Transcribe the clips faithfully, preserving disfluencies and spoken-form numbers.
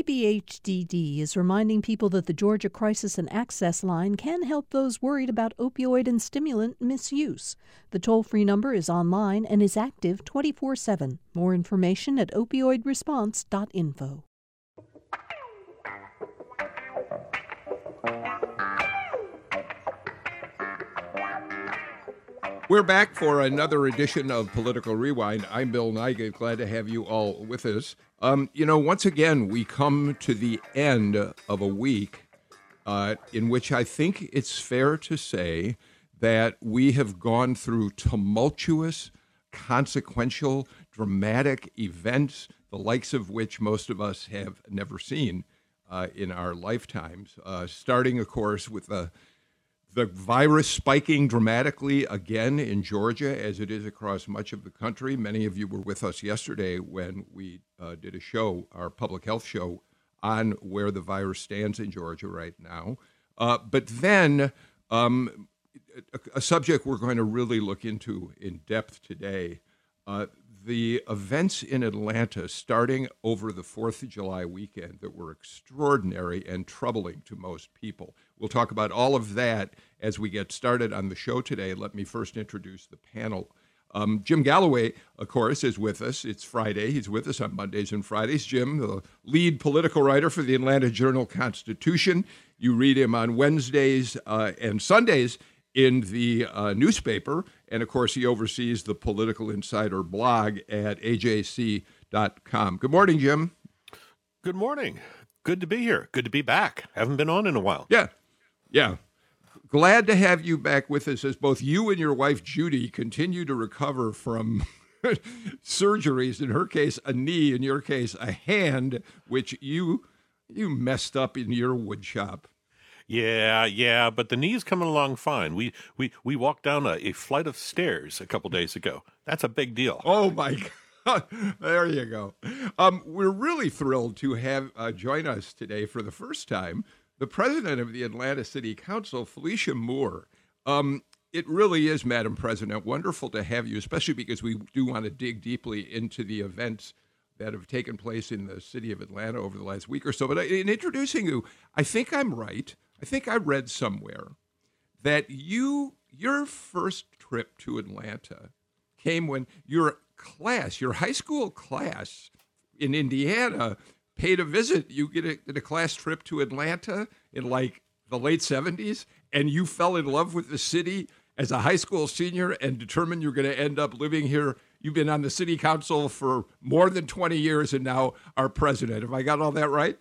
G B H D D is reminding people that the Georgia Crisis and Access Line can help those worried about opioid and stimulant misuse. The toll-free number is online and is active twenty-four seven. More information at opioid response dot info. We're back for another edition of Political Rewind. I'm Bill Nigut. Glad to have you all with us. Um, you know, once again, we come to the end of a week uh, in which I think it's fair to say that we have gone through tumultuous, consequential, dramatic events, the likes of which most of us have never seen uh, in our lifetimes, uh, starting, of course, with the The virus spiking dramatically again in Georgia, as it is across much of the country. Many of you were with us yesterday when we uh, did a show, our public health show, on where the virus stands in Georgia right now. Uh, but then um, a, a subject we're going to really look into in depth today, uh, the events in Atlanta starting over the fourth of July weekend that were extraordinary and troubling to most people. We'll talk about all of that as we get started on the show today. Let me first introduce the panel. Um, Jim Galloway, of course, is with us. It's Friday. He's with us on Mondays and Fridays. Jim, the lead political writer for the Atlanta Journal-Constitution. You read him on Wednesdays uh, and Sundays in the uh, newspaper. And, of course, he oversees the Political Insider blog at A J C dot com. Good morning, Jim. Good morning. Good to be here. Good to be back. Haven't been on in a while. Yeah. Yeah. Glad to have you back with us as both you and your wife, Judy, continue to recover from surgeries. In her case, a knee. In your case, a hand, which you you messed up in your wood shop. Yeah, yeah, but the knee's coming along fine. We we we walked down a, a flight of stairs a couple days ago. That's a big deal. Oh my God! There you go. Um, we're really thrilled to have uh, join us today for the first time the president of the Atlanta City Council, Felicia Moore. Um, it really is, Madam President, wonderful to have you, especially because we do want to dig deeply into the events that have taken place in the city of Atlanta over the last week or so. But in introducing you, I think I'm right. I think I read somewhere that you your first trip to Atlanta came when your class, your high school class in Indiana, paid a visit. You get a, did a class trip to Atlanta in like the late seventies, and you fell in love with the city as a high school senior and determined you're going to end up living here. You've been on the city council for more than twenty years and now are president. Have I got all that right?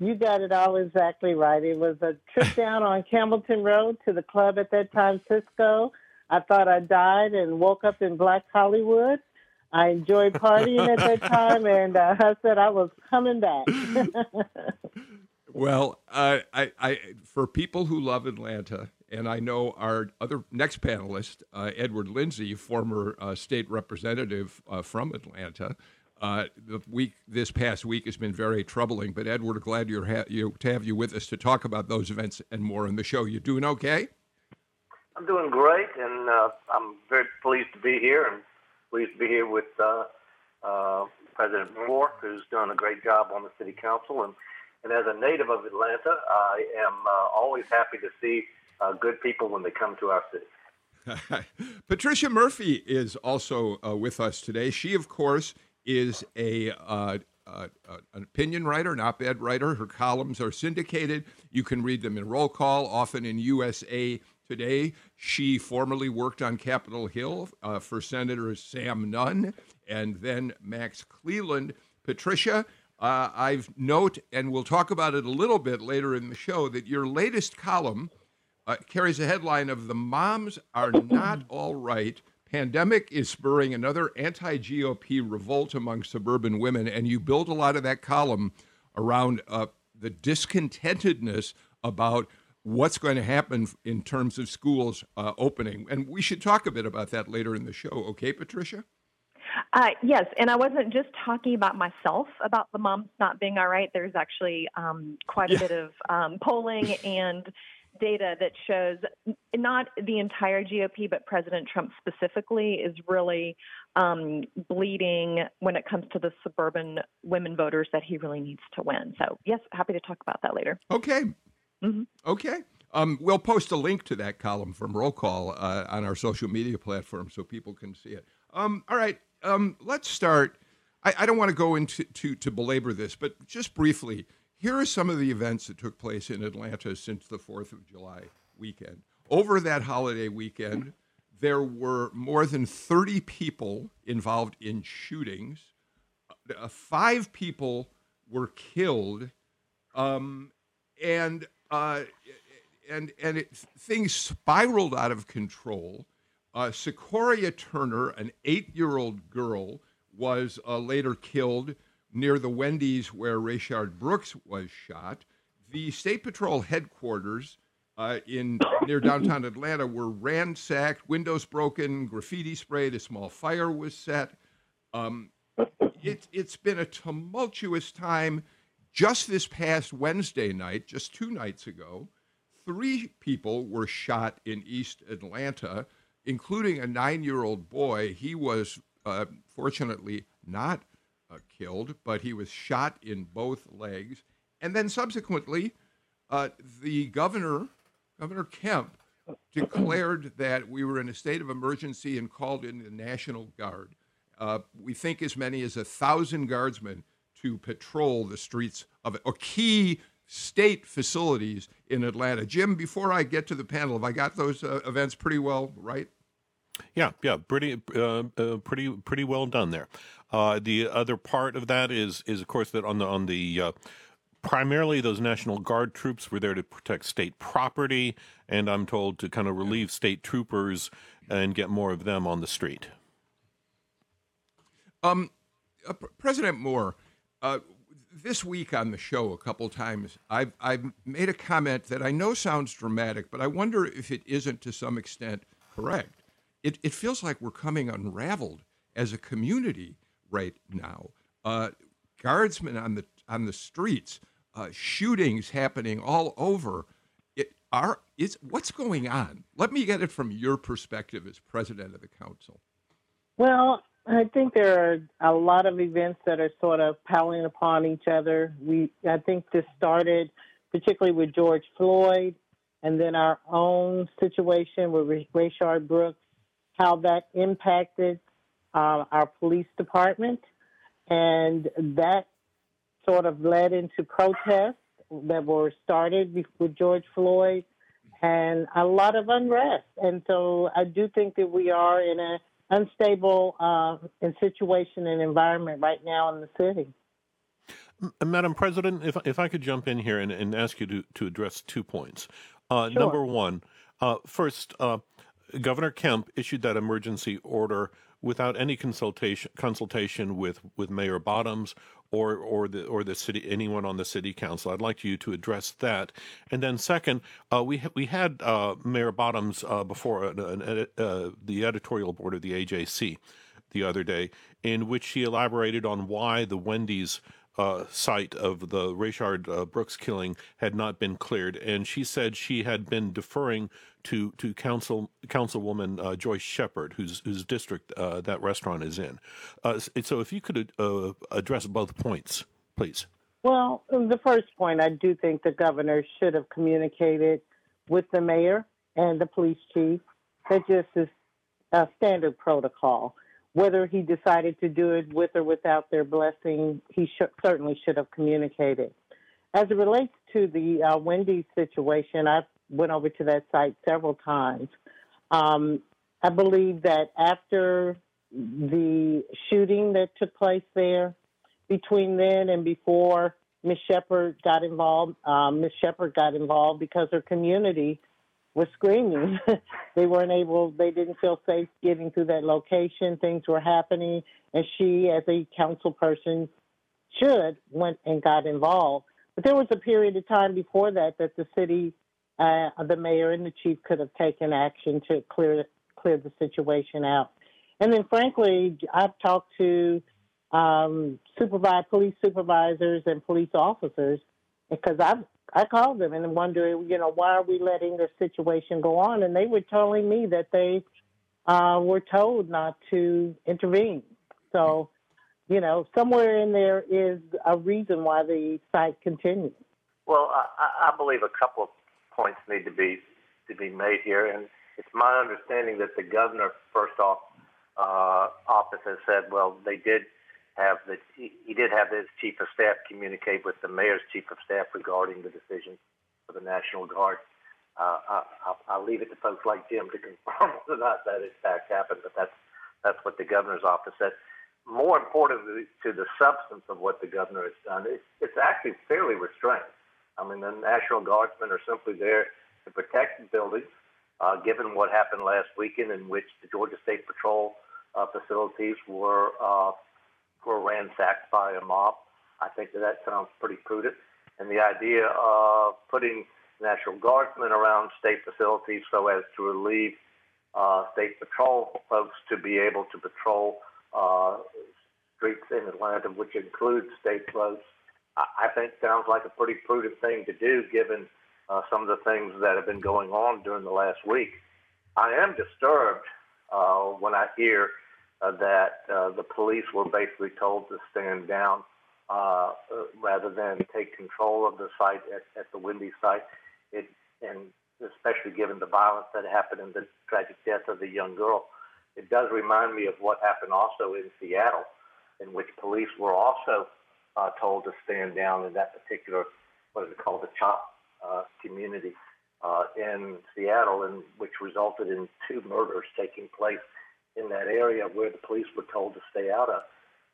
You got it all exactly right. It was a trip down on Campbellton Road to the club at that time, Cisco. I thought I died and woke up in Black Hollywood. I enjoyed partying at that time, and uh, I said I was coming back. Well, uh, I, I, for people who love Atlanta, and I know our other next panelist, uh, Edward Lindsey, former uh, state representative uh, from Atlanta, Uh, the week this past week has been very troubling, but Edward, glad you're ha- you, to have you with us to talk about those events and more in the show. You doing okay? I'm doing great, and uh, I'm very pleased to be here, and pleased to be here with uh, uh, President Moore, who's done a great job on the City Council. And, and as a native of Atlanta, I am uh, always happy to see uh, good people when they come to our city. Patricia Murphy is also uh, with us today. She, of course, is a uh, uh, an opinion writer, an op-ed writer. Her columns are syndicated. You can read them in Roll Call, often in U S A Today. She formerly worked on Capitol Hill uh, for Senator Sam Nunn and then Max Cleland. Patricia, uh, I've note, and we'll talk about it a little bit later in the show, that your latest column uh, carries the headline of "The Moms Are Not All Right. Pandemic is spurring another anti-G O P revolt among suburban women," and you build a lot of that column around uh, the discontentedness about what's going to happen in terms of schools uh, opening. And we should talk a bit about that later in the show. Okay, Patricia? Uh, yes, and I wasn't just talking about myself, about the moms not being all right. There's actually um, quite a yeah. bit of um, polling and data that shows not the entire G O P, but President Trump specifically is really um, bleeding when it comes to the suburban women voters that he really needs to win. So, yes, happy to talk about that later. Okay. Mm-hmm. Okay. Um, we'll post a link to that column from Roll Call uh, on our social media platform so people can see it. Um, all right. Um, let's start. I, I don't want to go into to, to belabor this, but just briefly, here are some of the events that took place in Atlanta since the fourth of July weekend. Over that holiday weekend, there were more than thirty people involved in shootings. Uh, five people were killed, um, and uh, and and it, things spiraled out of control. Uh, Secoriea Turner, an eight-year-old girl, was uh, later killed near the Wendy's where Rayshard Brooks was shot. The State Patrol headquarters uh, in near downtown Atlanta were ransacked, windows broken, graffiti sprayed, a small fire was set. Um, it, it's been a tumultuous time. Just this past Wednesday night, just two nights ago, three people were shot in East Atlanta, including a nine-year-old boy. He was uh, fortunately not Uh, killed, but he was shot in both legs. And then subsequently, uh, the governor, Governor Kemp, declared that we were in a state of emergency and called in the National Guard. Uh, we think as many as a thousand guardsmen to patrol the streets of or key state facilities in Atlanta. Jim, before I get to the panel, have I got those uh, events pretty well right? Yeah, yeah, pretty, uh, uh, pretty, pretty well done there. Uh, the other part of that is, is of course, that on the on the uh, primarily those National Guard troops were there to protect state property, and I'm told to kind of relieve state troopers and get more of them on the street. Um, uh, President Moore, uh, this week on the show a couple times, I've I've made a comment that I know sounds dramatic, but I wonder if it isn't to some extent correct. It, it feels like we're coming unraveled as a community right now. Uh, guardsmen on the on the streets, uh, shootings happening all over. It are it's what's going on? Let me get it from your perspective as president of the council. Well, I think there are a lot of events that are sort of piling upon each other. We I think this started particularly with George Floyd, and then our own situation with Rayshard Brooks. How that impacted uh, our police department, and that sort of led into protests that were started with George Floyd and a lot of unrest. And so I do think that we are in an unstable uh, situation and environment right now in the city. Madam President, if if I could jump in here and, and ask you to, to address two points. Uh, sure. Number one, uh, first, uh, Governor Kemp issued that emergency order without any consultation consultation with, with Mayor Bottoms or or the or the city anyone on the city council. I'd like you to address that. And then second, uh, we ha- we had uh, Mayor Bottoms uh, before an, an edit, uh, the editorial board of the A J C the other day, in which she elaborated on why the Wendy's Uh, site of the Rayshard uh, Brooks killing had not been cleared, and she said she had been deferring to to council councilwoman uh, Joyce Shepherd, whose whose district uh, that restaurant is in. Uh, so, if you could uh, address both points, please. Well, the first point, I do think the governor should have communicated with the mayor and the police chief. That just is a standard protocol. Whether he decided to do it with or without their blessing, he sh- certainly should have communicated. As it relates to the uh, Wendy's situation, I went over to that site several times. Um, I believe that after the shooting that took place there, between then and before Miz Shepherd got involved, um, Miz Shepherd got involved because her community were screaming. They weren't able, they didn't feel safe getting through that location. Things were happening. And she, as a council person, should went and got involved. But there was a period of time before that that the city, uh, the mayor and the chief could have taken action to clear, clear the situation out. And then, frankly, I've talked to um, supervise, police supervisors and police officers because I've I called them and wondered, you know, why are we letting this situation go on? And they were telling me that they uh, were told not to intervene. So, you know, somewhere in there is a reason why the fight continues. Well, I, I believe a couple of points need to be to be made here. And it's my understanding that the governor, first off, uh, office has said, well, they did have the, he did have his chief of staff communicate with the mayor's chief of staff regarding the decision for the National Guard. Uh, I, I'll, I'll leave it to folks like Jim to confirm whether or not that in fact happened, but that's that's what the governor's office said. More importantly to the substance of what the governor has done, it's, it's actually fairly restrained. I mean, the National Guardsmen are simply there to protect the buildings, uh, given what happened last weekend in which the Georgia State Patrol uh, facilities were uh, were ransacked by a mob. I think that that sounds pretty prudent. And the idea of putting National Guardsmen around state facilities so as to relieve uh, state patrol folks to be able to patrol uh, streets in Atlanta, which includes state roads, I think sounds like a pretty prudent thing to do, given uh, some of the things that have been going on during the last week. I am disturbed uh, when I hear Uh, that uh, the police were basically told to stand down uh, rather than take control of the site at, at the Wendy's site, it, and especially given the violence that happened and the tragic death of the young girl. It does remind me of what happened also in Seattle, in which police were also uh, told to stand down in that particular, what is it called, the CHOP uh, community uh, in Seattle, and which resulted in two murders taking place in that area where the police were told to stay out of.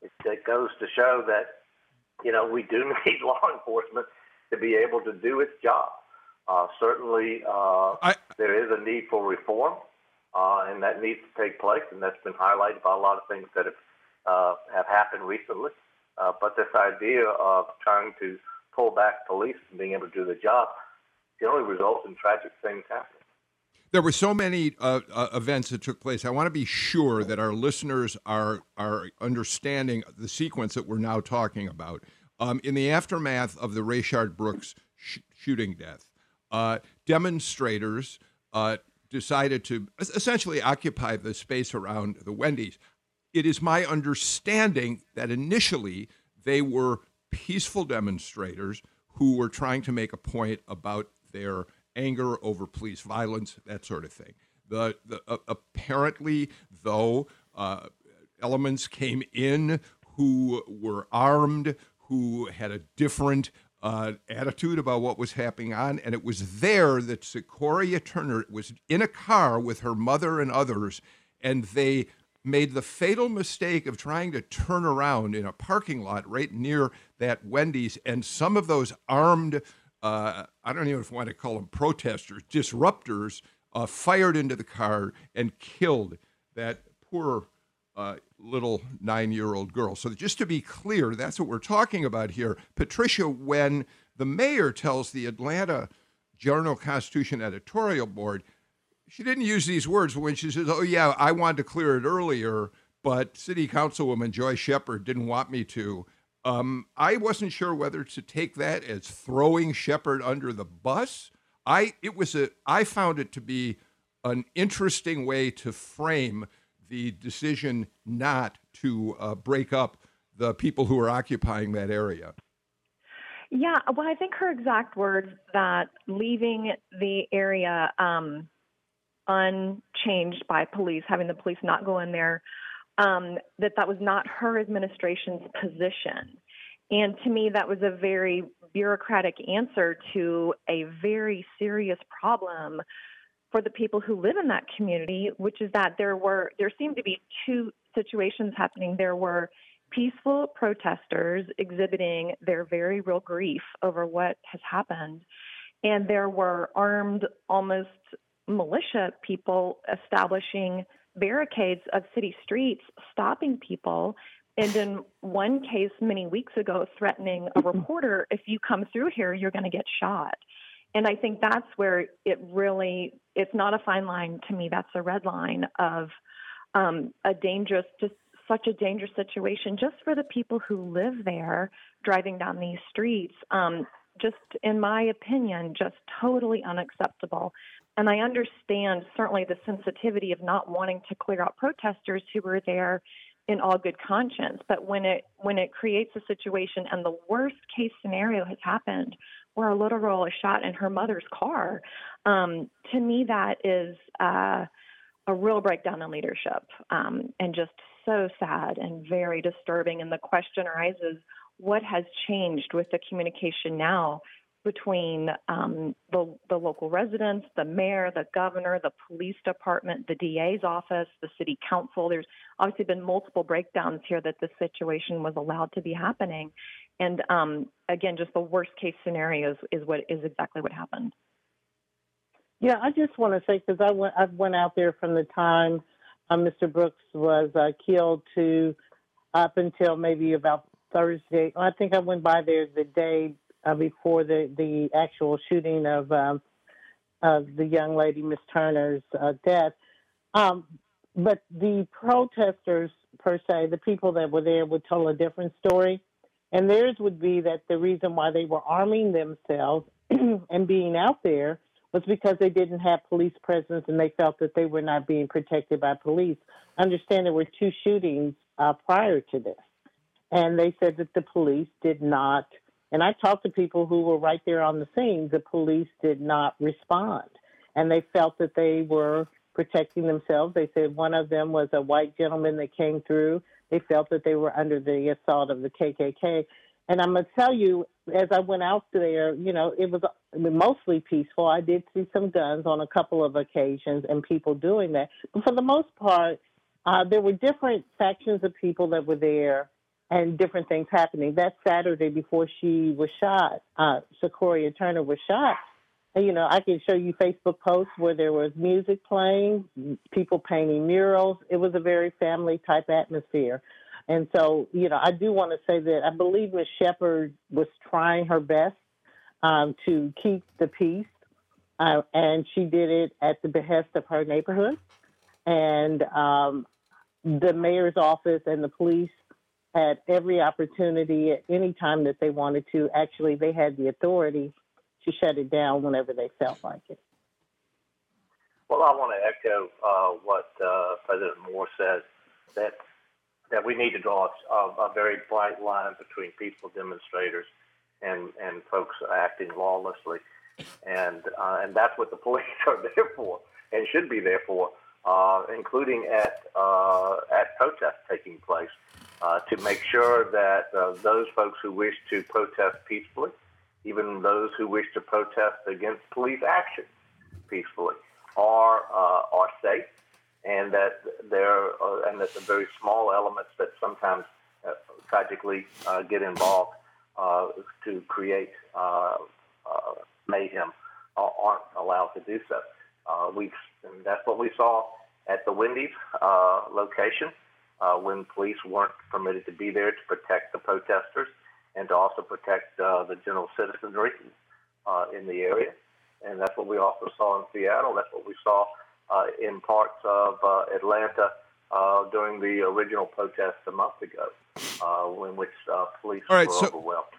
It, it goes to show that, you know, we do need law enforcement to be able to do its job. Uh, certainly, uh, I, there is a need for reform, uh, and that needs to take place, and that's been highlighted by a lot of things that have, uh, have happened recently. Uh, but this idea of trying to pull back police and being able to do the job generally results in tragic things happening. There were so many uh, uh, events that took place. I want to be sure that our listeners are are understanding the sequence that we're now talking about. Um, in the aftermath of the Rayshard Brooks sh- shooting death, uh, demonstrators uh, decided to essentially occupy the space around the Wendy's. It is my understanding that initially they were peaceful demonstrators who were trying to make a point about their anger over police violence, that sort of thing. The, the uh, apparently, though, uh, elements came in who were armed, who had a different uh, attitude about what was happening on, and it was there that Secoriea Turner was in a car with her mother and others, and they made the fatal mistake of trying to turn around in a parking lot right near that Wendy's, and some of those armed Uh, I don't even want to call them protesters, disruptors, uh, fired into the car and killed that poor uh, little nine-year-old girl. So just to be clear, that's what we're talking about here. Patricia, when the mayor tells the Atlanta Journal-Constitution editorial board, she didn't use these words, but when she says, oh, yeah, I wanted to clear it earlier, but City Councilwoman Joyce Shepherd didn't want me to. Um, I wasn't sure whether to take that as throwing Shepherd under the bus. I it was a I found it to be an interesting way to frame the decision not to uh, break up the people who are occupying that area. Yeah, well, I think her exact words that leaving the area um, unchanged by police, having the police not go in there. Um, that that was not her administration's position. And to me, that was a very bureaucratic answer to a very serious problem for the people who live in that community, which is that there were there seemed to be two situations happening. There were peaceful protesters exhibiting their very real grief over what has happened, and there were armed, almost militia people establishing barricades of city streets, stopping people, and in one case many weeks ago, threatening a reporter, if you come through here, you're going to get shot. And I think that's where it really, it's not a fine line to me. That's a red line of um, a dangerous, just such a dangerous situation just for the people who live there driving down these streets. Um, just, in my opinion, just totally unacceptable. And I understand certainly the sensitivity of not wanting to clear out protesters who were there in all good conscience. But when it when it creates a situation, and the worst case scenario has happened, where a little girl is shot in her mother's car, um, to me that is uh, a real breakdown in leadership, um, and just so sad and very disturbing. And the question arises, what has changed with the communication now between um, the, the local residents, the mayor, the governor, the police department, the D A's office, the city council? There's obviously been multiple breakdowns here that this situation was allowed to be happening. And um, again, just the worst case scenario is, is what is exactly what happened. Yeah, I just want to say, because I went, I went out there from the time uh, Mister Brooks was uh, killed to up until maybe about Thursday. I think I went by there the day Uh, before the, the actual shooting of, um, of the young lady, Miss Turner's uh, death. Um, but the protesters, per se, the people that were there would tell a different story. And theirs would be that the reason why they were arming themselves and being out there was because they didn't have police presence and they felt that they were not being protected by police. I understand there were two shootings uh, prior to this. And they said that the police did not. And I talked to people who were right there on the scene. The police did not respond, and they felt that they were protecting themselves. They said one of them was a white gentleman that came through. They felt that they were under the assault of the K K K. And I'm going to tell you, as I went out there, you know, it was mostly peaceful. I did see some guns on a couple of occasions and people doing that. But for the most part, uh, there were different factions of people that were there and different things happening. That Saturday before she was shot, uh, Secoriea Turner was shot. You know, I can show you Facebook posts where there was music playing, people painting murals. It was a very family-type atmosphere. And so, you know, I do want to say that I believe Miz Shepherd was trying her best um, to keep the peace, uh, and she did it at the behest of her neighborhood. And um, the mayor's office and the police had every opportunity at any time that they wanted to. Actually, they had the authority to shut it down whenever they felt like it. Well, I want to echo uh, what uh, President Moore said, that that we need to draw a, a very bright line between peaceful demonstrators and, and folks acting lawlessly. And, uh, and that's what the police are there for and should be there for, uh, including at, uh, at protests taking place. Uh, to make sure that uh, those folks who wish to protest peacefully, even those who wish to protest against police action peacefully, are uh, are safe, and that there uh, and that the very small elements that sometimes uh, tragically uh, get involved uh, to create uh, uh, mayhem uh, aren't allowed to do so. Uh, we that's what we saw at the Wendy's uh, location. Uh, when police weren't permitted to be there to protect the protesters and to also protect uh, the general citizenry uh, in the area. And that's what we also saw in Seattle. That's what we saw uh, in parts of uh, Atlanta uh, during the original protests a month ago, uh, in which uh, police All right, were so, overwhelmed.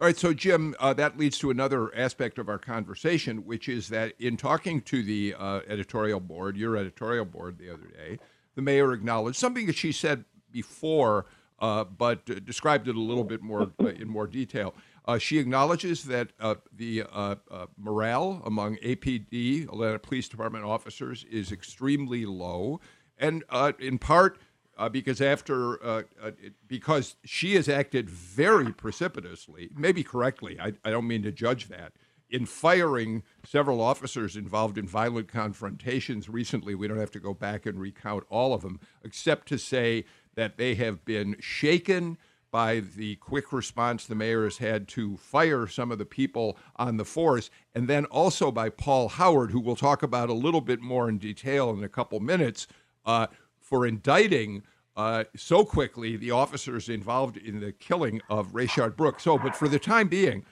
All right, so, Jim, uh, that leads to another aspect of our conversation, which is that in talking to the uh, editorial board, your editorial board the other day, the mayor acknowledged something that she said before, uh, but uh, described it a little bit more uh, in more detail. Uh, she acknowledges that uh, the uh, uh, morale among A P D, Atlanta Police Department officers, is extremely low, and uh, in part uh, because after uh, uh, because she has acted very precipitously, maybe correctly. I, I don't mean to judge that. In firing several officers involved in violent confrontations recently. We don't have to go back and recount all of them, except to say that they have been shaken by the quick response the mayor has had to fire some of the people on the force, and then also by Paul Howard, who we'll talk about a little bit more in detail in a couple minutes, uh, for indicting uh, so quickly the officers involved in the killing of Rayshard Brooks. So, but for the time being,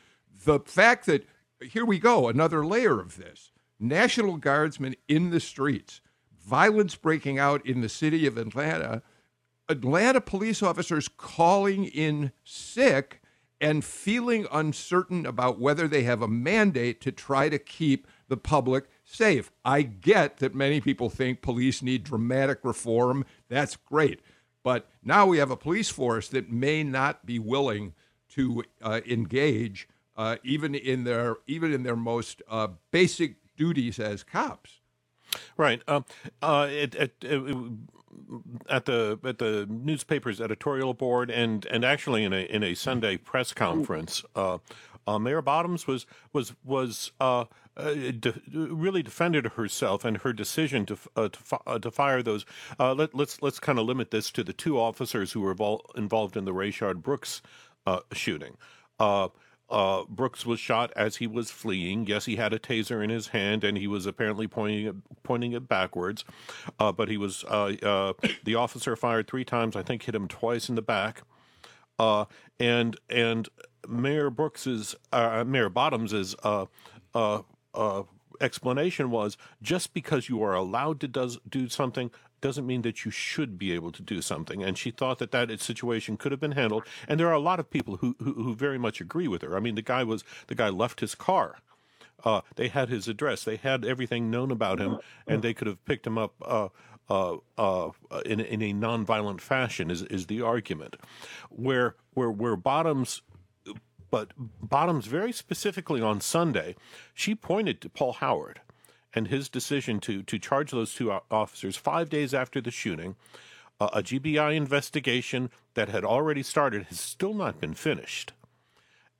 the fact that here we go, another layer of this. National Guardsmen in the streets, violence breaking out in the city of Atlanta, Atlanta police officers calling in sick, and feeling uncertain about whether they have a mandate to try to keep the public safe. I get that many people think police need dramatic reform. That's great. But now we have a police force that may not be willing to uh, engage uh, even in their even in their most uh, basic duties as cops. Right. Um, uh, it, it, it, at the at the newspaper's editorial board and and actually in a in a Sunday press conference, uh, uh, Mayor Bottoms was was was uh, uh, de- really defended herself and her decision to uh, to, fi- uh, to fire those. Uh, let, let's let's kind of limit this to the two officers who were vol- involved in the Rayshard Brooks uh, shooting. Uh, Uh, Brooks was shot as he was fleeing. Yes, he had a taser in his hand, and he was apparently pointing pointing it backwards. Uh, but he was uh, uh, the officer fired three times. I think hit him twice in the back. Uh, and and Mayor Brooks's uh, Mayor Bottoms's uh, uh, uh, explanation was just because you are allowed to does, do something doesn't mean that you should be able to do something. And she thought that that situation could have been handled. And there are a lot of people who who, who very much agree with her. I mean, the guy was the guy left his car. Uh, they had his address. They had everything known about him, and they could have picked him up uh, uh, uh, in in a nonviolent fashion. Is is the argument where where where Bottoms. But Bottoms, very specifically on Sunday, she pointed to Paul Howard and his decision to to charge those two officers five days after the shooting. Uh, a G B I investigation that had already started has still not been finished.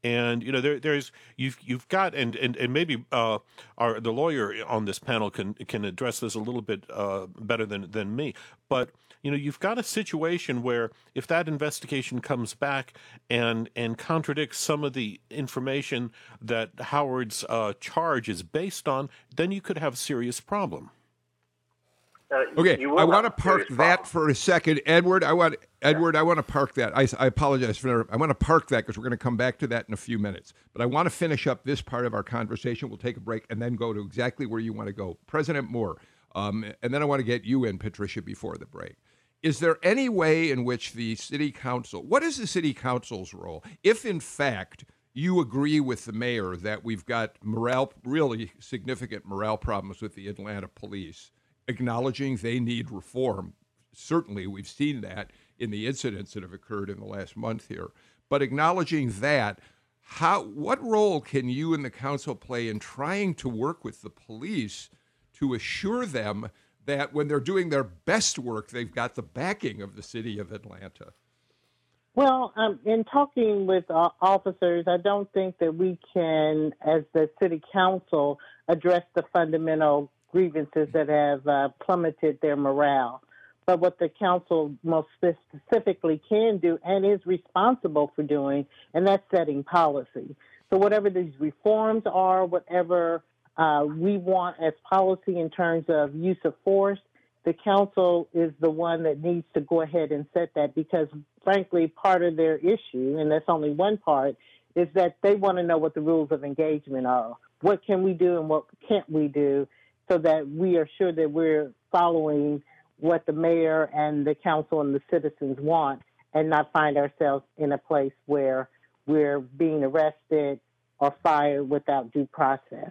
And, you know, there, there's you've you've got and and, and maybe uh, our the lawyer on this panel can can address this a little bit uh, better than than me. But, you know, you've got a situation where if that investigation comes back and and contradicts some of the information that Howard's uh, charge is based on, then you could have a serious problem. Uh, okay, I want to park that for a second, Edward. I want Edward. Yeah. I want to park that. I, I apologize for. I want to park that because we're going to come back to that in a few minutes. But I want to finish up this part of our conversation. We'll take a break and then go to exactly where you want to go, President Moore. Um, and then I want to get you in, Patricia, before the break. Is there any way in which the city council? What is the city council's role, if in fact you agree with the mayor that we've got morale, really significant morale problems with the Atlanta police? Acknowledging they need reform. Certainly, we've seen that in the incidents that have occurred in the last month here. But acknowledging that, how, what role can you and the council play in trying to work with the police to assure them that when they're doing their best work, they've got the backing of the city of Atlanta? Well, um, in talking with uh, officers, I don't think that we can, as the city council, address the fundamental grievances that have uh, plummeted their morale. But what the council most specifically can do and is responsible for doing, and that's setting policy. So whatever these reforms are, whatever uh, we want as policy in terms of use of force, the council is the one that needs to go ahead and set that because, frankly, part of their issue, and that's only one part, is that they want to know what the rules of engagement are. What can we do and what can't we do? So that we are sure that we're following what the mayor and the council and the citizens want and not find ourselves in a place where we're being arrested or fired without due process.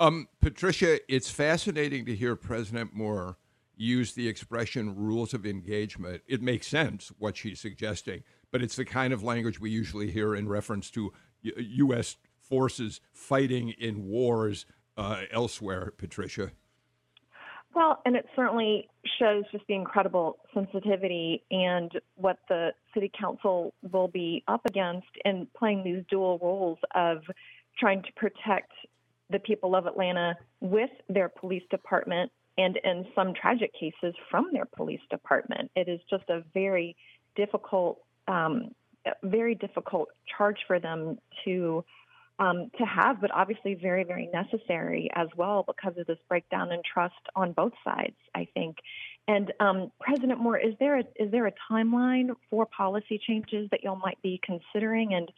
Um, Patricia, it's fascinating to hear President Moore use the expression rules of engagement. It makes sense what she's suggesting, but it's the kind of language we usually hear in reference to U S forces fighting in wars Uh, elsewhere, Patricia. Well, and it certainly shows just the incredible sensitivity and what the city council will be up against in playing these dual roles of trying to protect the people of Atlanta with their police department and in some tragic cases from their police department. It is just a very difficult, um, very difficult charge for them to Um, to have, but obviously very, very necessary as well because of this breakdown in trust on both sides, I think. And um, President Moore, is there a, is there a timeline for policy changes that y'all might be considering? And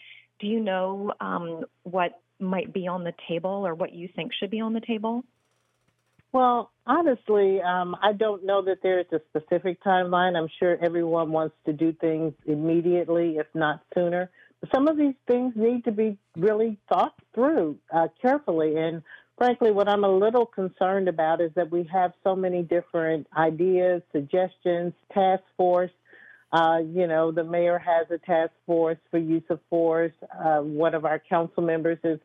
do you know um, what might be on the table or what you think should be on the table? Well, honestly, um, I don't know that there's a specific timeline. I'm sure everyone wants to do things immediately, if not sooner. But some of these things need to be really thought through uh, carefully. And frankly, what I'm a little concerned about is that we have so many different ideas, suggestions, task force. Uh, you know, the mayor has a task force for use of force. Uh, one of our council members is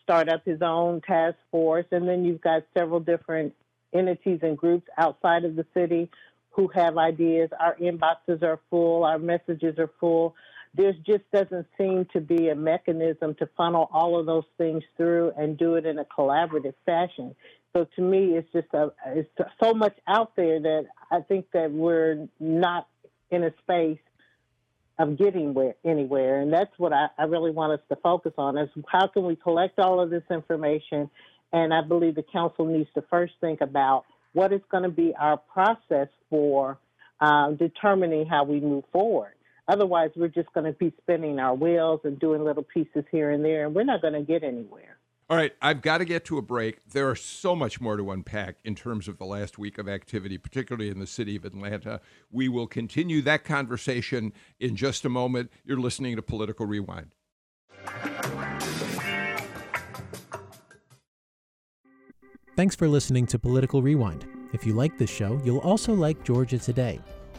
start up his own task force, and then you've got several different entities and groups outside of the city who have ideas. Our inboxes are full. Our messages are full. There just doesn't seem to be a mechanism to funnel all of those things through and do it in a collaborative fashion. So to me, it's just a, it's so much out there that I think that we're not in a space of getting where, anywhere. And that's what I, I really want us to focus on is how can we collect all of this information? And I believe the council needs to first think about what is going to be our process for uh, determining how we move forward. Otherwise, we're just going to be spinning our wheels and doing little pieces here and there, and we're not going to get anywhere. All right, I've got to get to a break. There are so much more to unpack in terms of the last week of activity, particularly in the city of Atlanta. We will continue that conversation in just a moment. You're listening to Political Rewind. Thanks for listening to Political Rewind. If you like this show, you'll also like Georgia Today.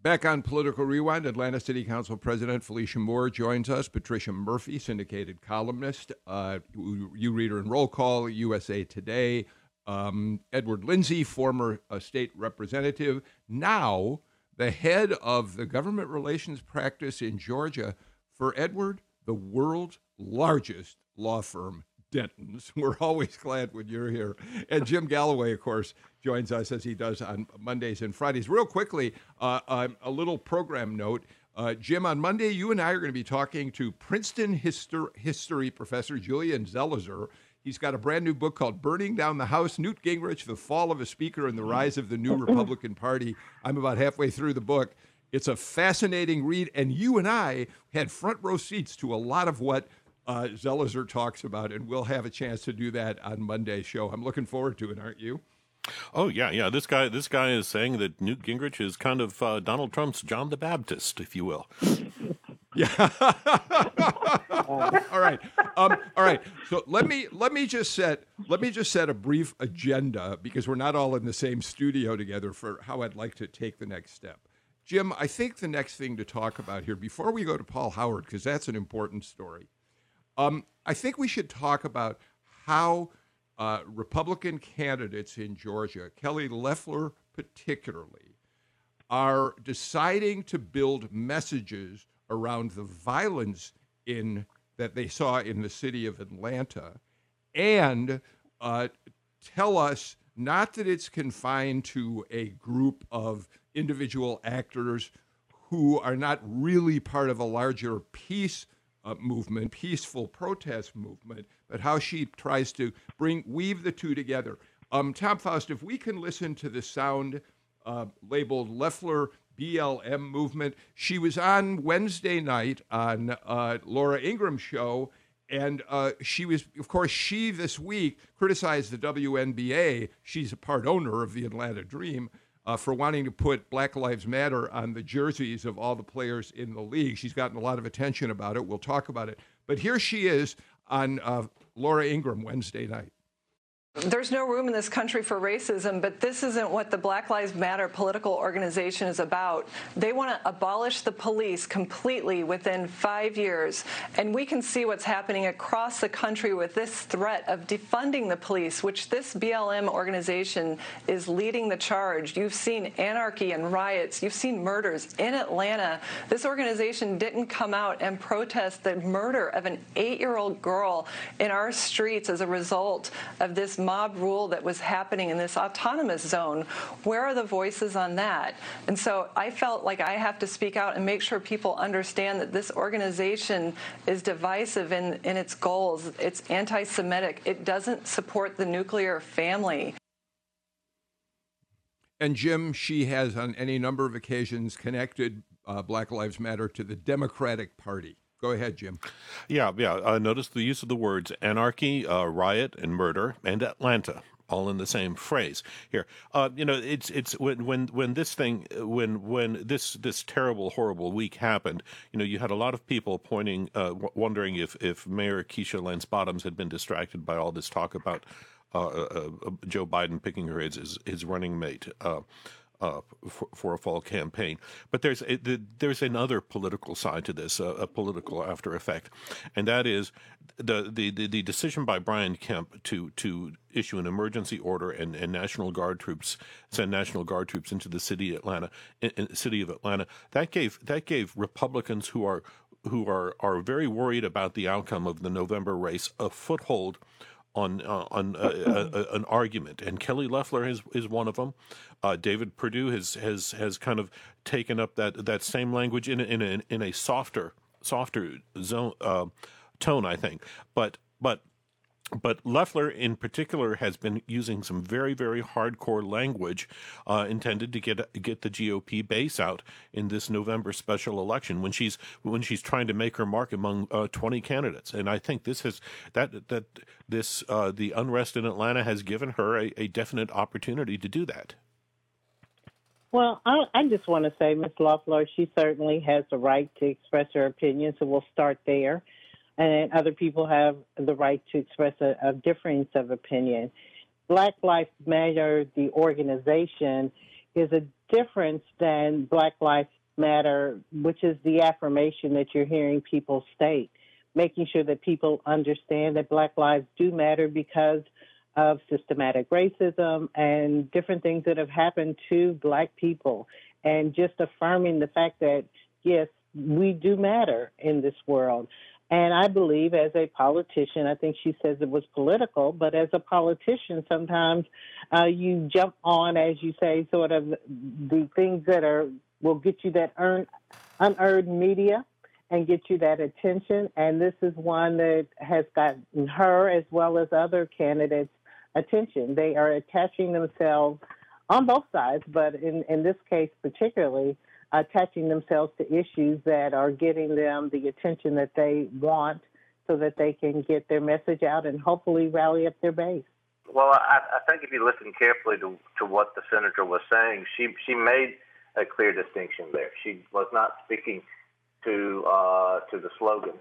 Back on Political Rewind, Atlanta City Council President Felicia Moore joins us. Patricia Murphy, syndicated columnist, uh, you read her in Roll Call, U S A Today. Um, Edward Lindsey, former uh, state representative, now the head of the government relations practice in Georgia for Edward, the world's largest law firm, Denton's. We're always glad when you're here. And Jim Galloway, of course, joins us as he does on Mondays and Fridays. Real quickly, uh, um, a little program note. Uh, Jim, on Monday, you and I are going to be talking to Princeton histor- history professor Julian Zelizer. He's got a brand new book called Burning Down the House, Newt Gingrich, The Fall of a Speaker and the Rise of the New Republican Party. I'm about halfway through the book. It's a fascinating read, and you and I had front row seats to a lot of what uh, Zelizer talks about, and we'll have a chance to do that on Monday's show. I'm looking forward to it, aren't you? Oh, yeah, yeah. This guy this guy is saying that Newt Gingrich is kind of uh, Donald Trump's John the Baptist, if you will. Yeah. All right. Um, all right. So let me let me just set let me just set a brief agenda, because we're not all in the same studio together, for how I'd like to take the next step. Jim, I think the next thing to talk about here before we go to Paul Howard, because that's an important story. Um, I think we should talk about how uh, Republican candidates in Georgia, Kelly Loeffler particularly, are deciding to build messages around the violence in that they saw in the city of Atlanta, and uh, tell us not that it's confined to a group of individual actors who are not really part of a larger peace uh, movement, peaceful protest movement, but how she tries to bring weave the two together. Um, Tom Faust, if we can listen to the sound uh, labeled Loeffler B L M movement. She was on Wednesday night on uh, Laura Ingram's show, and uh, she was, of course, she this week criticized the W N B A. She's a part owner of the Atlanta Dream uh, for wanting to put Black Lives Matter on the jerseys of all the players in the league. She's gotten a lot of attention about it. We'll talk about it. But here she is on uh, Laura Ingraham Wednesday night. There's no room in this country for racism, but this isn't what the Black Lives Matter political organization is about. They want to abolish the police completely within five years. And we can see what's happening across the country with this threat of defunding the police, which this B L M organization is leading the charge. You've seen anarchy and riots. You've seen murders in Atlanta. This organization didn't come out and protest the murder of an eight-year-old girl in our streets as a result of this mob rule that was happening in this autonomous zone, where are the voices on that? And so I felt like I have to speak out and make sure people understand that this organization is divisive in, in its goals. It's anti-Semitic. It doesn't support the nuclear family. And, Jim, she has on any number of occasions connected uh, Black Lives Matter to the Democratic Party. Go ahead, Jim. Yeah, yeah. Uh, notice the use of the words anarchy, uh, riot, and murder, and Atlanta, all in the same phrase here. Uh, you know, it's it's when when when this thing, when when this this terrible, horrible week happened. You know, you had a lot of people pointing, uh, w- wondering if if Mayor Keisha Lance Bottoms had been distracted by all this talk about uh, uh, uh, Joe Biden picking her as his, his running mate. Uh, Uh, for, for a fall campaign. But there's a, there's another political side to this, a, a political after effect, and that is the, the, the decision by Brian Kemp to to issue an emergency order and, and National Guard troops send National Guard troops into the city of Atlanta, in, in, city of Atlanta. That gave that gave Republicans who are who are, are very worried about the outcome of the November race a foothold on uh, on uh, a, a, an argument, and Kelly Loeffler is is one of them. Uh, David Perdue has has has kind of taken up that that same language in a, in a, in a softer softer zone uh, tone, I think. But but but Loeffler in particular has been using some very very hardcore language uh, intended to get get the G O P base out in this November special election when she's when she's trying to make her mark among uh, twenty candidates, and I think this has that that. This uh, the unrest in Atlanta has given her a, a definite opportunity to do that. Well, I, I just want to say, Miz Loeffler, she certainly has the right to express her opinion, so we'll start there. And other people have the right to express a, a difference of opinion. Black Lives Matter, the organization, is a difference than Black Lives Matter, which is the affirmation that you're hearing people state. Making sure that people understand that Black lives do matter because of systematic racism and different things that have happened to Black people, and just affirming the fact that, yes, we do matter in this world. And I believe as a politician, I think she says it was political, but as a politician, sometimes uh, you jump on, as you say, sort of the things that are will get you that earn, unearned media and get you that attention. And this is one that has gotten her as well as other candidates attention. They are attaching themselves on both sides, but in, in this case particularly, attaching themselves to issues that are getting them the attention that they want so that they can get their message out and hopefully rally up their base. Well, I, I think if you listen carefully to, to what the senator was saying, she, she made a clear distinction there. She was not speaking to uh, to the slogan,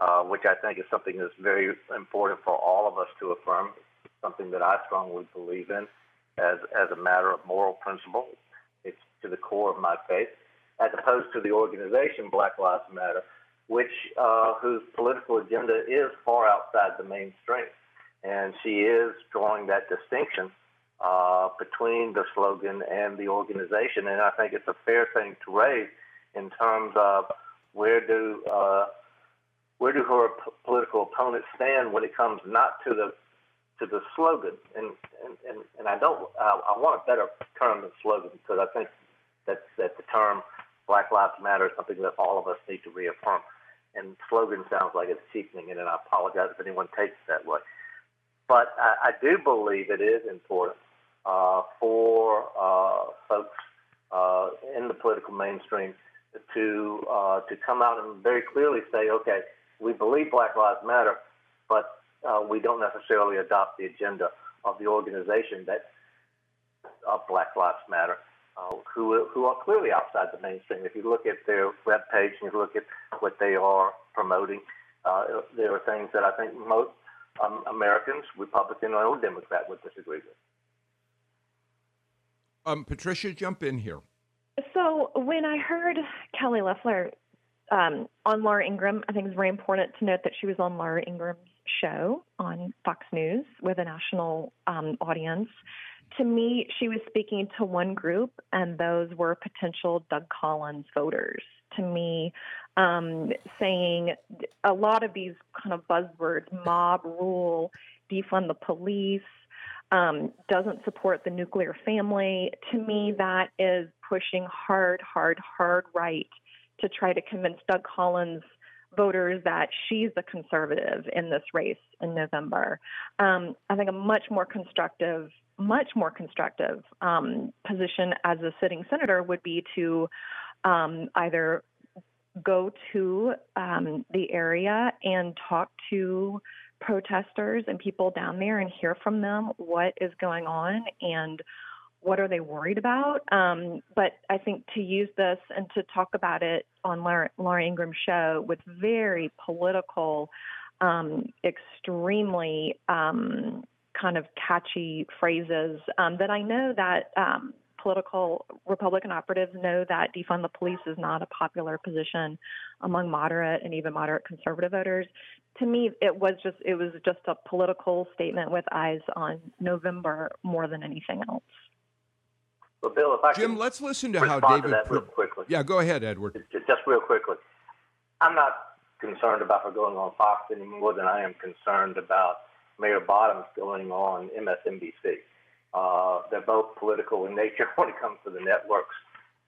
uh, which I think is something that's very important for all of us to affirm, something that I strongly believe in as, as a matter of moral principle. It's to the core of my faith, as opposed to the organization Black Lives Matter, which uh, whose political agenda is far outside the mainstream. And she is drawing that distinction uh, between the slogan and the organization. And I think it's a fair thing to raise in terms of Where do uh, where do her p- political opponents stand when it comes not to the to the slogan? And and, and, and I don't I, I want a better term than slogan, because I think that that the term Black Lives Matter is something that all of us need to reaffirm. And slogan sounds like it's cheapening it, and I apologize if anyone takes it that way. But I, I do believe it is important uh, for uh, folks uh, in the political mainstream to uh, to come out and very clearly say, okay, we believe Black Lives Matter, but uh, we don't necessarily adopt the agenda of the organization that of Black Lives Matter, uh, who who are clearly outside the mainstream. If you look at their webpage and you look at what they are promoting, uh, there are things that I think most um, Americans, Republican or Democrat, would disagree with. Um, Patricia, jump in here. So when I heard Kelly Loeffler um, on Laura Ingraham, I think it's very important to note that she was on Laura Ingram's show on Fox News with a national um, audience. To me, she was speaking to one group, and those were potential Doug Collins voters. To me, um, saying a lot of these kind of buzzwords, mob rule, defund the police, um, doesn't support the nuclear family. To me, that is pushing hard, hard, hard right to try to convince Doug Collins voters that she's the conservative in this race in November. Um, I think a much more constructive, much more constructive um, position as a sitting senator would be to um, either go to um, the area and talk to protesters and people down there and hear from them what is going on and what are they worried about. Um, but I think to use this and to talk about it on Laura, Laura Ingram's show with very political, um, extremely um, kind of catchy phrases um, that I know that um, political Republican operatives know that defund the police is not a popular position among moderate and even moderate conservative voters. To me, it was just it was just a political statement with eyes on November more than anything else. Well, Bill, if I Jim, let's listen to how David. To that real quickly. Yeah, go ahead, Edward. Just, just real quickly, I'm not concerned about her going on Fox any more than I am concerned about Mayor Bottoms going on M S N B C. Uh, they're both political in nature when it comes to the networks.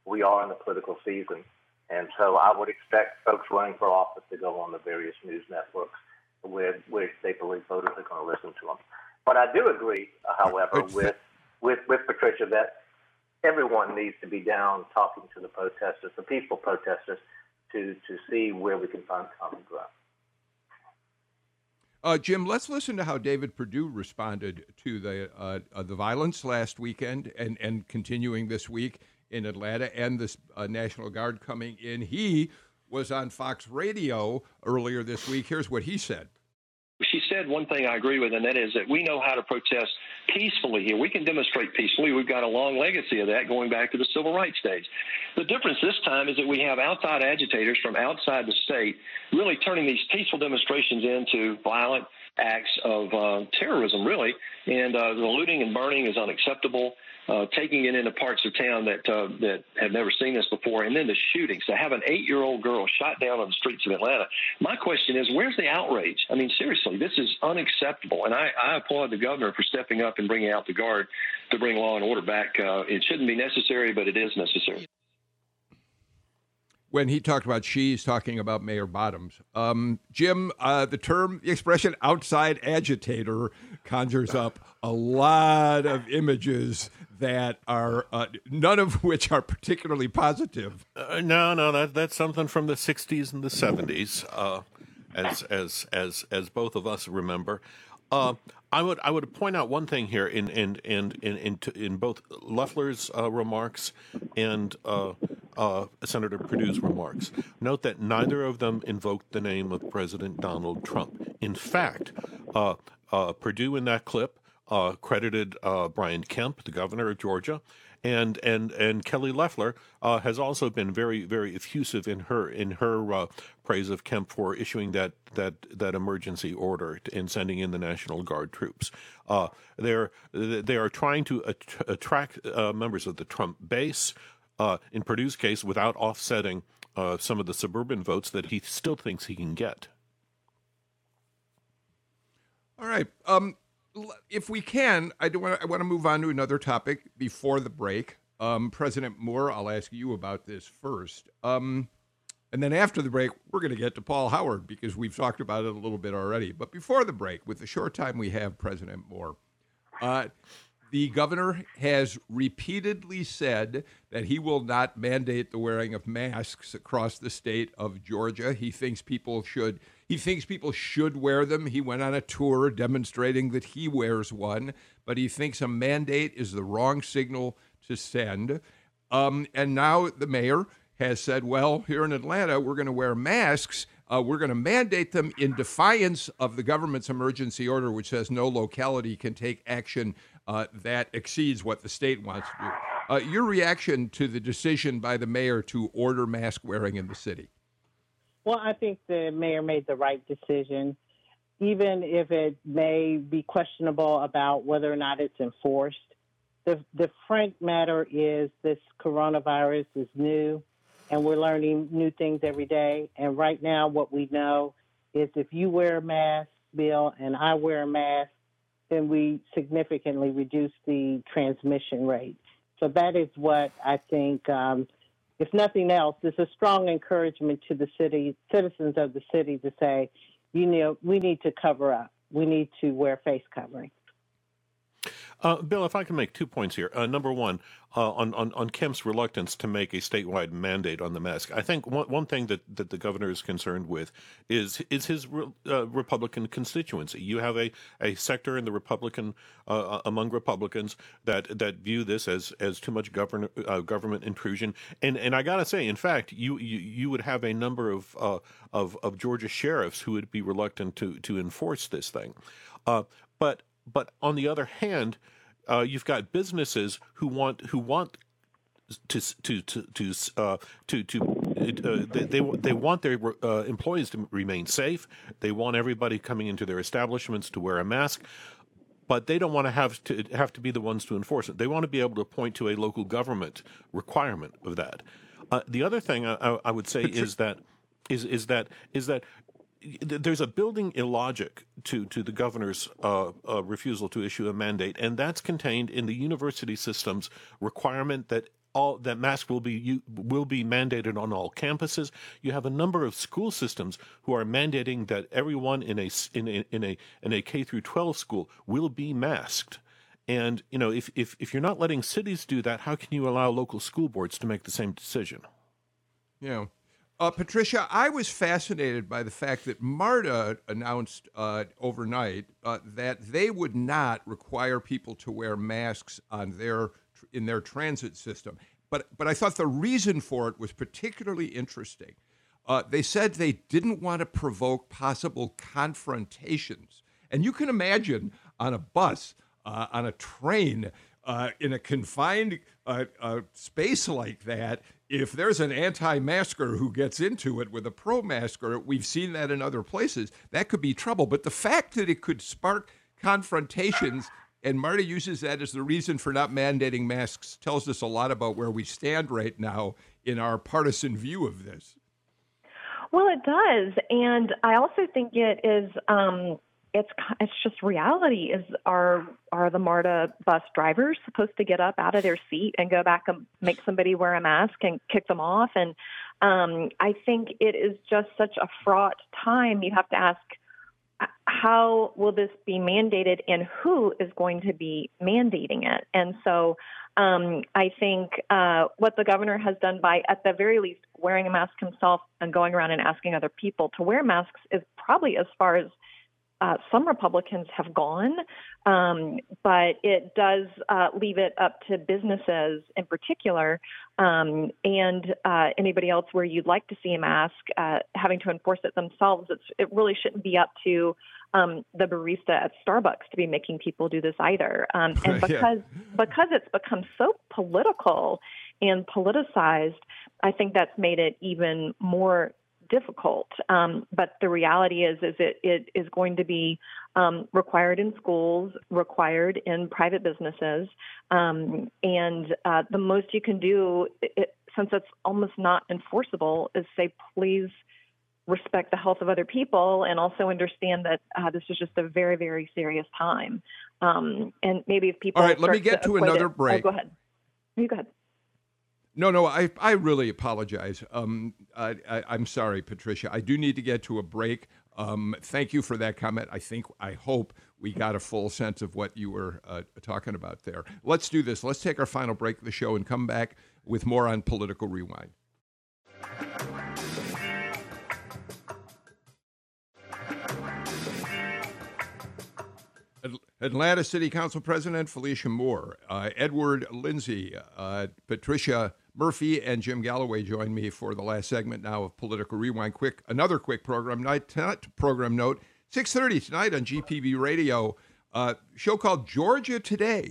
We are in the political season, and so I would expect folks running for office to go on the various news networks with which they believe voters are going to listen to them. But I do agree, however, with with with Patricia that everyone needs to be down talking to the protesters, the peaceful protesters, to, to see where we can find common ground. Uh, Jim, let's listen to how David Perdue responded to the uh, uh, the violence last weekend and, and continuing this week in Atlanta and this uh, National Guard coming in. He was on Fox Radio earlier this week. Here's what he said. She said one thing I agree with, and that is that we know how to protest peacefully here. We can demonstrate peacefully. We've got a long legacy of that going back to the civil rights days. The difference this time is that we have outside agitators from outside the state really turning these peaceful demonstrations into violent acts of uh, terrorism, really. And uh, the looting and burning is unacceptable, uh, taking it into parts of town that uh, that have never seen this before, and then the shootings. To have an eight-year-old girl shot down on the streets of Atlanta, my question is, where's the outrage? I mean, seriously, this is unacceptable. And I, I applaud the governor for stepping up and bringing out the Guard to bring law and order back. Uh, it shouldn't be necessary, but it is necessary. When he talked about she's talking about Mayor Bottoms. Um, Jim, uh, the term, the expression outside agitator conjures up a lot of images that are, uh, none of which are particularly positive. Uh, no, no, that, that's something from the sixties and the seventies, uh, as as as as both of us remember. Uh, I would I would point out one thing here in in in in in, in both Loeffler's uh, remarks and uh, uh, Senator Perdue's remarks. Note that neither of them invoked the name of President Donald Trump. In fact, uh, uh, Perdue in that clip uh, credited uh, Brian Kemp, the governor of Georgia, and and and Kelly Loeffler uh, has also been very very effusive in her in her. Uh, praise of Kemp for issuing that that that emergency order and sending in the National Guard troops. Uh, they're they are trying to att- attract uh, members of the Trump base. Uh, in Perdue's case, without offsetting uh, some of the suburban votes that he still thinks he can get. All right. Um, if we can, I do want to, I want to move on to another topic before the break. Um, President Moore, I'll ask you about this first. Um, And then after the break, we're going to get to Paul Howard because we've talked about it a little bit already. But before the break, with the short time we have, President Moore, uh, the governor has repeatedly said that he will not mandate the wearing of masks across the state of Georgia. He thinks people should. He thinks people should wear them. He went on a tour demonstrating that he wears one, but he thinks a mandate is the wrong signal to send. Um, and now the mayor has said, well, here in Atlanta, we're going to wear masks. Uh, we're going to mandate them in defiance of the government's emergency order, which says no locality can take action uh, that exceeds what the state wants to do. Uh, your reaction to the decision by the mayor to order mask wearing in the city? Well, I think the mayor made the right decision, even if it may be questionable about whether or not it's enforced. The, the frank matter is this coronavirus is new. And we're learning new things every day. And right now, what we know is if you wear a mask, Bill, and I wear a mask, then we significantly reduce the transmission rate. So that is what I think, um, if nothing else, it's a strong encouragement to the city, citizens of the city, to say, you know, we need to cover up. We need to wear face covering. Uh, Bill, if I can make two points here. Uh, number one, uh, on, on, on Kemp's reluctance to make a statewide mandate on the mask, I think one, one thing that, that the governor is concerned with is is his re, uh, Republican constituency. You have a, a sector in the Republican uh, among Republicans that that view this as as too much govern, uh, government intrusion. And and I gotta say, in fact, you you, you would have a number of, uh, of of Georgia sheriffs who would be reluctant to to enforce this thing, uh, but. But on the other hand, uh, you've got businesses who want who want to to to to uh, to, to uh, they, they they want their uh, employees to remain safe. They want everybody coming into their establishments to wear a mask, but they don't want to have to have to be the ones to enforce it. They want to be able to point to a local government requirement of that. Uh, the other thing I, I would say is that is is that is that. There's a building illogic to, to the governor's uh, uh, refusal to issue a mandate, and that's contained in the university system's requirement that all that masks will be you, will be mandated on all campuses. You have a number of school systems who are mandating that everyone in a in a in a, in a K through twelve school will be masked. And you know, if, if if you're not letting cities do that, how can you allow local school boards to make the same decision? Yeah. Uh, Patricia, I was fascinated by the fact that MARTA announced uh, overnight uh, that they would not require people to wear masks on their in their transit system. But but I thought the reason for it was particularly interesting. Uh, they said they didn't want to provoke possible confrontations. And you can imagine on a bus, uh, on a train, uh, in a confined uh, uh, space like that, if there's an anti-masker who gets into it with a pro-masker, we've seen that in other places, that could be trouble. But the fact that it could spark confrontations, and MARTA uses that as the reason for not mandating masks, tells us a lot about where we stand right now in our partisan view of this. Well, it does. And I also think it is, um, it's it's just reality. Is our Are the MARTA bus drivers supposed to get up out of their seat and go back and make somebody wear a mask and kick them off? And um, I think it is just such a fraught time. You have to ask, how will this be mandated and who is going to be mandating it? And so um, I think uh, what the governor has done by, at the very least, wearing a mask himself and going around and asking other people to wear masks is probably as far as Uh, some Republicans have gone, um, but it does uh, leave it up to businesses in particular um, and uh, anybody else where you'd like to see a mask uh, having to enforce it themselves. It's, it really shouldn't be up to um, the barista at Starbucks to be making people do this either. Um, and because yeah. because it's become so political and politicized, I think that's made it even more difficult. Um, but the reality is, is it, it is going to be um, required in schools, required in private businesses. Um, and uh, the most you can do, it, since it's almost not enforceable, is say, please respect the health of other people and also understand that uh, this is just a very, very serious time. Um, and maybe if people... All right, let me get to, to another it, break. Oh, go ahead. You go ahead. No, no, I I really apologize. Um, I, I, I'm sorry, Patricia. I do need to get to a break. Um, thank you for that comment. I think, I hope we got a full sense of what you were uh, talking about there. Let's do this. Let's take our final break of the show and come back with more on Political Rewind. Atlanta City Council President Felicia Moore, uh, Edward Lindsey, uh, Patricia Murphy, and Jim Galloway join me for the last segment now of Political Rewind. Quick, another quick program night. Tonight, program note: six thirty tonight on G P B Radio. Uh, show called Georgia Today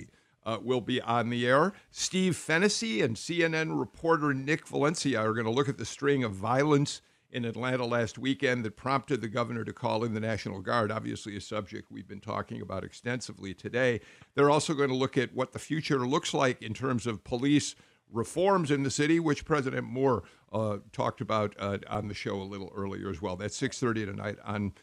uh, will be on the air. Steve Fennessy and C N N reporter Nick Valencia are going to look at the string of violence in Atlanta last weekend that prompted the governor to call in the National Guard, obviously a subject we've been talking about extensively today. They're also going to look at what the future looks like in terms of police reforms in the city, which President Moore uh, talked about uh, on the show a little earlier as well. That's six thirty tonight on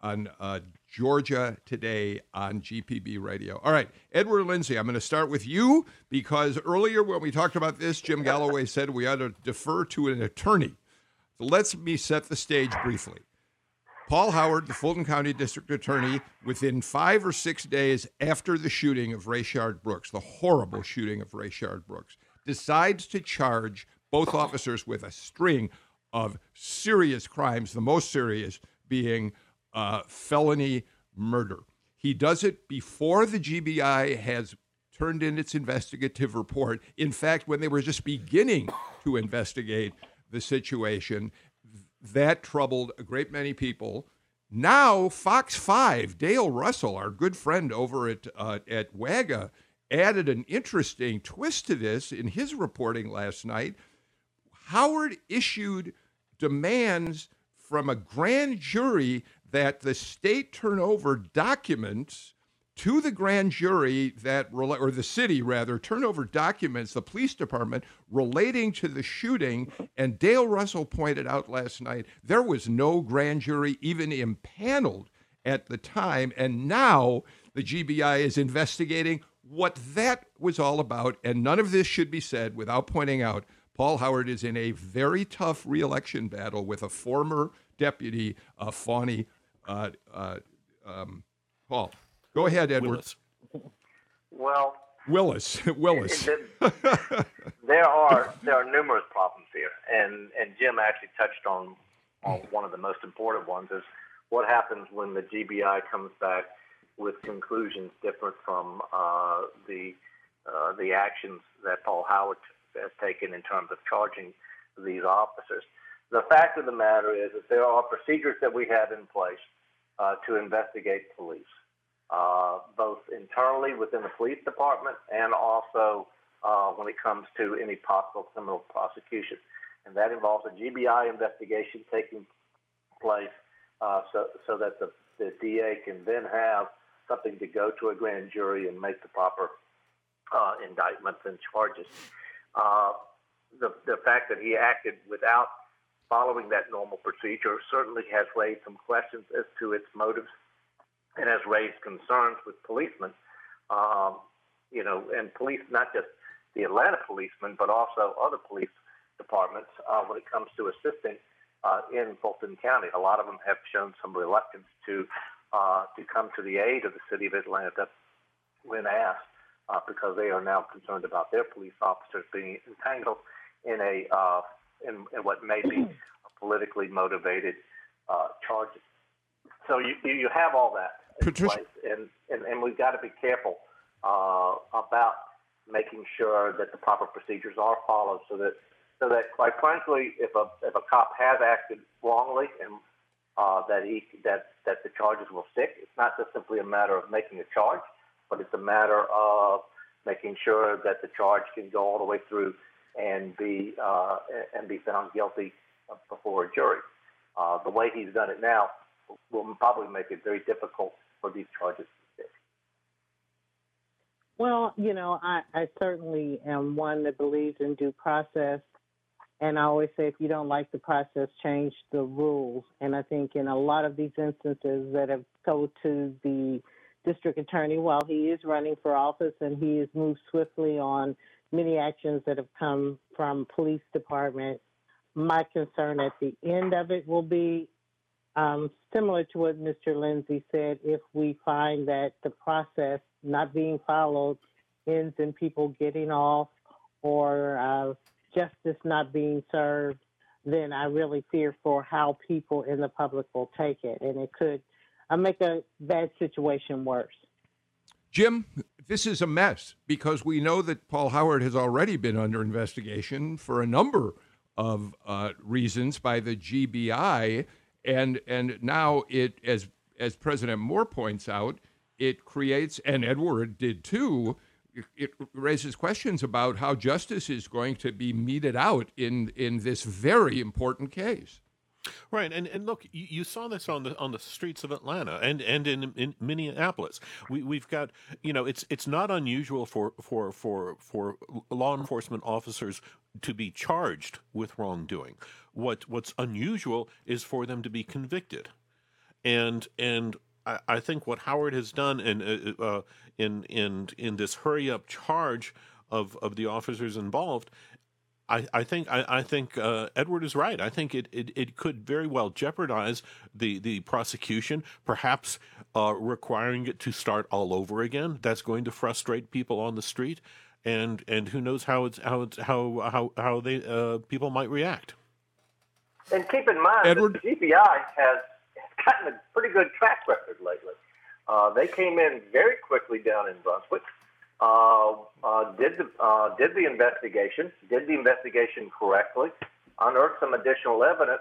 on uh, Georgia Today on G P B Radio. All right, Edward Lindsey, I'm going to start with you because earlier when we talked about this, Jim Galloway said we ought to defer to an attorney. So let me set the stage briefly. Paul Howard, the Fulton County District Attorney, within five or six days after the shooting of Rayshard Brooks, the horrible shooting of Rayshard Brooks, decides to charge both officers with a string of serious crimes, the most serious being uh, felony murder. He does it before the G B I has turned in its investigative report. In fact, when they were just beginning to investigate the situation, that troubled a great many people. Now, Fox five, Dale Russell, our good friend over at uh, at WAGA, added an interesting twist to this in his reporting last night. Howard issued demands from a grand jury that the state turn over documents to the grand jury that, or the city rather, turn over documents, the police department, relating to the shooting. And Dale Russell pointed out last night, there was no grand jury even impaneled at the time. And now the G B I is investigating what that was all about. And none of this should be said without pointing out Paul Howard is in a very tough reelection battle with a former deputy, uh, Fawnie uh, uh, um, Paul. Go ahead, Edward. Willis. Well, Willis, Willis. there are there are numerous problems here, and and Jim actually touched on on one of the most important ones is what happens when the G B I comes back with conclusions different from uh, the uh, the actions that Paul Howard has taken in terms of charging these officers. The fact of the matter is that there are procedures that we have in place uh, to investigate police. Uh, both internally within the police department and also uh, when it comes to any possible criminal prosecution. And that involves a G B I investigation taking place uh, so, so that the, the D A can then have something to go to a grand jury and make the proper uh, indictments and charges. Uh, the, the fact that he acted without following that normal procedure certainly has raised some questions as to its motives and has raised concerns with policemen, um, you know, and police, not just the Atlanta policemen, but also other police departments uh, when it comes to assisting uh, in Fulton County. A lot of them have shown some reluctance to uh, to come to the aid of the city of Atlanta when asked uh, because they are now concerned about their police officers being entangled in a uh, in, in what may be a politically motivated uh, charges. So you you have all that. Patricia. And, and, and we've got to be careful uh, about making sure that the proper procedures are followed so that, so that quite frankly, if a if a cop has acted wrongly and uh, that he that, that the charges will stick, it's not just simply a matter of making a charge, but it's a matter of making sure that the charge can go all the way through and be uh, and be found guilty before a jury. Uh, the way he's done it now will probably make it very difficult for these charges to stick. Well, you know, I, I certainly am one that believes in due process. And I always say, if you don't like the process, change the rules. And I think in a lot of these instances that have go to the district attorney, while he is running for office and he has moved swiftly on many actions that have come from police departments, my concern at the end of it will be, Um, similar to what Mister Lindsey said, if we find that the process not being followed ends in people getting off or uh, justice not being served, then I really fear for how people in the public will take it. And it could uh, make a bad situation worse. Jim, this is a mess because we know that Paul Howard has already been under investigation for a number of uh, reasons by the G B I. And and now it, as as President Moore points out, it creates, and Edward did too, it, it raises questions about how justice is going to be meted out in, in this very important case. Right, and, and look, you, you saw this on the on the streets of Atlanta and and in, in Minneapolis. We we've got, you know, it's it's not unusual for for for for law enforcement officers to be charged with wrongdoing. What what's unusual is for them to be convicted. And and I, I think what Howard has done in uh, in in in this hurry up charge of, of the officers involved, I, I think I, I think uh, Edward is right. I think it, it, it could very well jeopardize the, the prosecution, perhaps uh, requiring it to start all over again. That's going to frustrate people on the street, and and who knows how it's how it's, how how how they uh, people might react. And keep in mind, Edward, that the G B I has gotten a pretty good track record lately. Uh, they came in very quickly down in Brunswick. Uh, uh, did the uh, did the investigation? Did the investigation correctly? Unearthed some additional evidence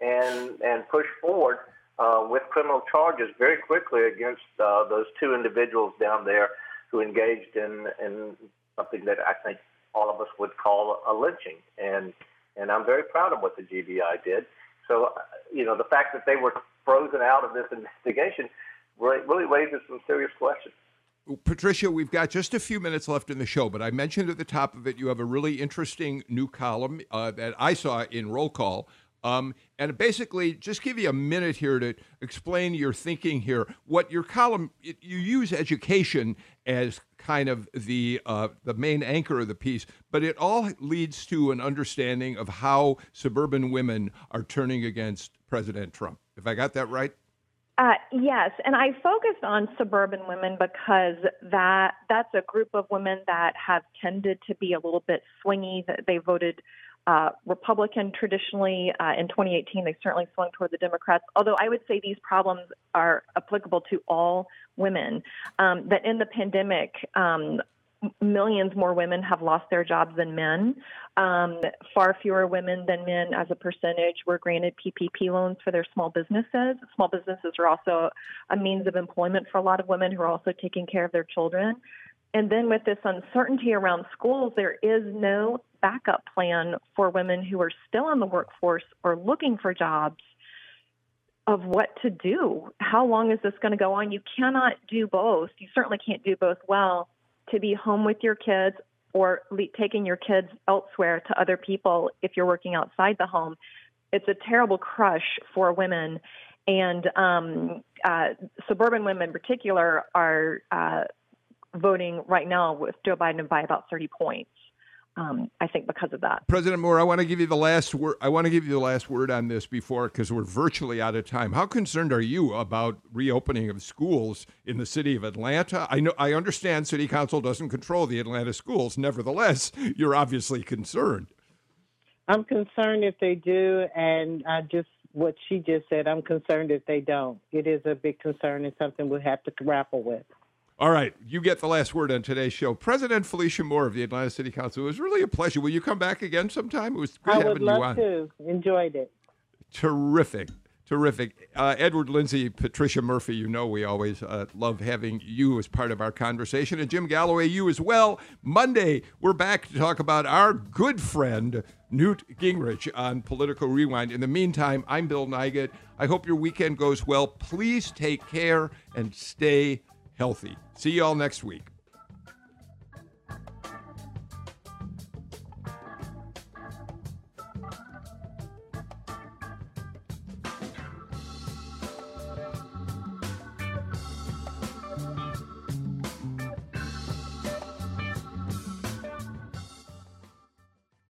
and and pushed forward uh, with criminal charges very quickly against uh, those two individuals down there who engaged in, in something that I think all of us would call a lynching. And and I'm very proud of what the G B I did. So you know, the fact that they were frozen out of this investigation really raises some serious questions. Patricia, we've got just a few minutes left in the show, but I mentioned at the top of it you have a really interesting new column uh, that I saw in Roll Call. Um, and basically, just give you a minute here to explain your thinking here. What your column, it, you use education as kind of the uh, the main anchor of the piece, but it all leads to an understanding of how suburban women are turning against President Trump. If I got that right? Uh, yes, and I focused on suburban women because that that's a group of women that have tended to be a little bit swingy. They voted uh, Republican traditionally. Uh, in twenty eighteen, they certainly swung toward the Democrats, although I would say these problems are applicable to all women, um, that in the pandemic, um, millions more women have lost their jobs than men. Um, far fewer women than men as a percentage were granted P P P loans for their small businesses. Small businesses are also a means of employment for a lot of women who are also taking care of their children. And then with this uncertainty around schools, there is no backup plan for women who are still in the workforce or looking for jobs of what to do. How long is this going to go on? You cannot do both. You certainly can't do both well. To be home with your kids or le- taking your kids elsewhere to other people if you're working outside the home. It's a terrible crush for women. And um, uh, suburban women in particular are uh, voting right now with Joe Biden by about thirty points. Um, I think because of that. President Moore, I want to give you the last word. I want to give you the last word on this before, because we're virtually out of time. How concerned are you about reopening of schools in the city of Atlanta? I know, I understand City Council doesn't control the Atlanta schools. Nevertheless, you're obviously concerned. I'm concerned if they do, and I just what she just said. I'm concerned if they don't. It is a big concern and something we'll have to grapple with. All right, you get the last word on today's show. President Felicia Moore of the Atlanta City Council, it was really a pleasure. Will you come back again sometime? It was good having you on. I would love to. Enjoyed it. Terrific, terrific. Uh, Edward Lindsey, Patricia Murphy, you know we always uh, love having you as part of our conversation. And Jim Galloway, you as well. Monday, we're back to talk about our good friend, Newt Gingrich, on Political Rewind. In the meantime, I'm Bill Nigut. I hope your weekend goes well. Please take care and stay healthy. See you all next week.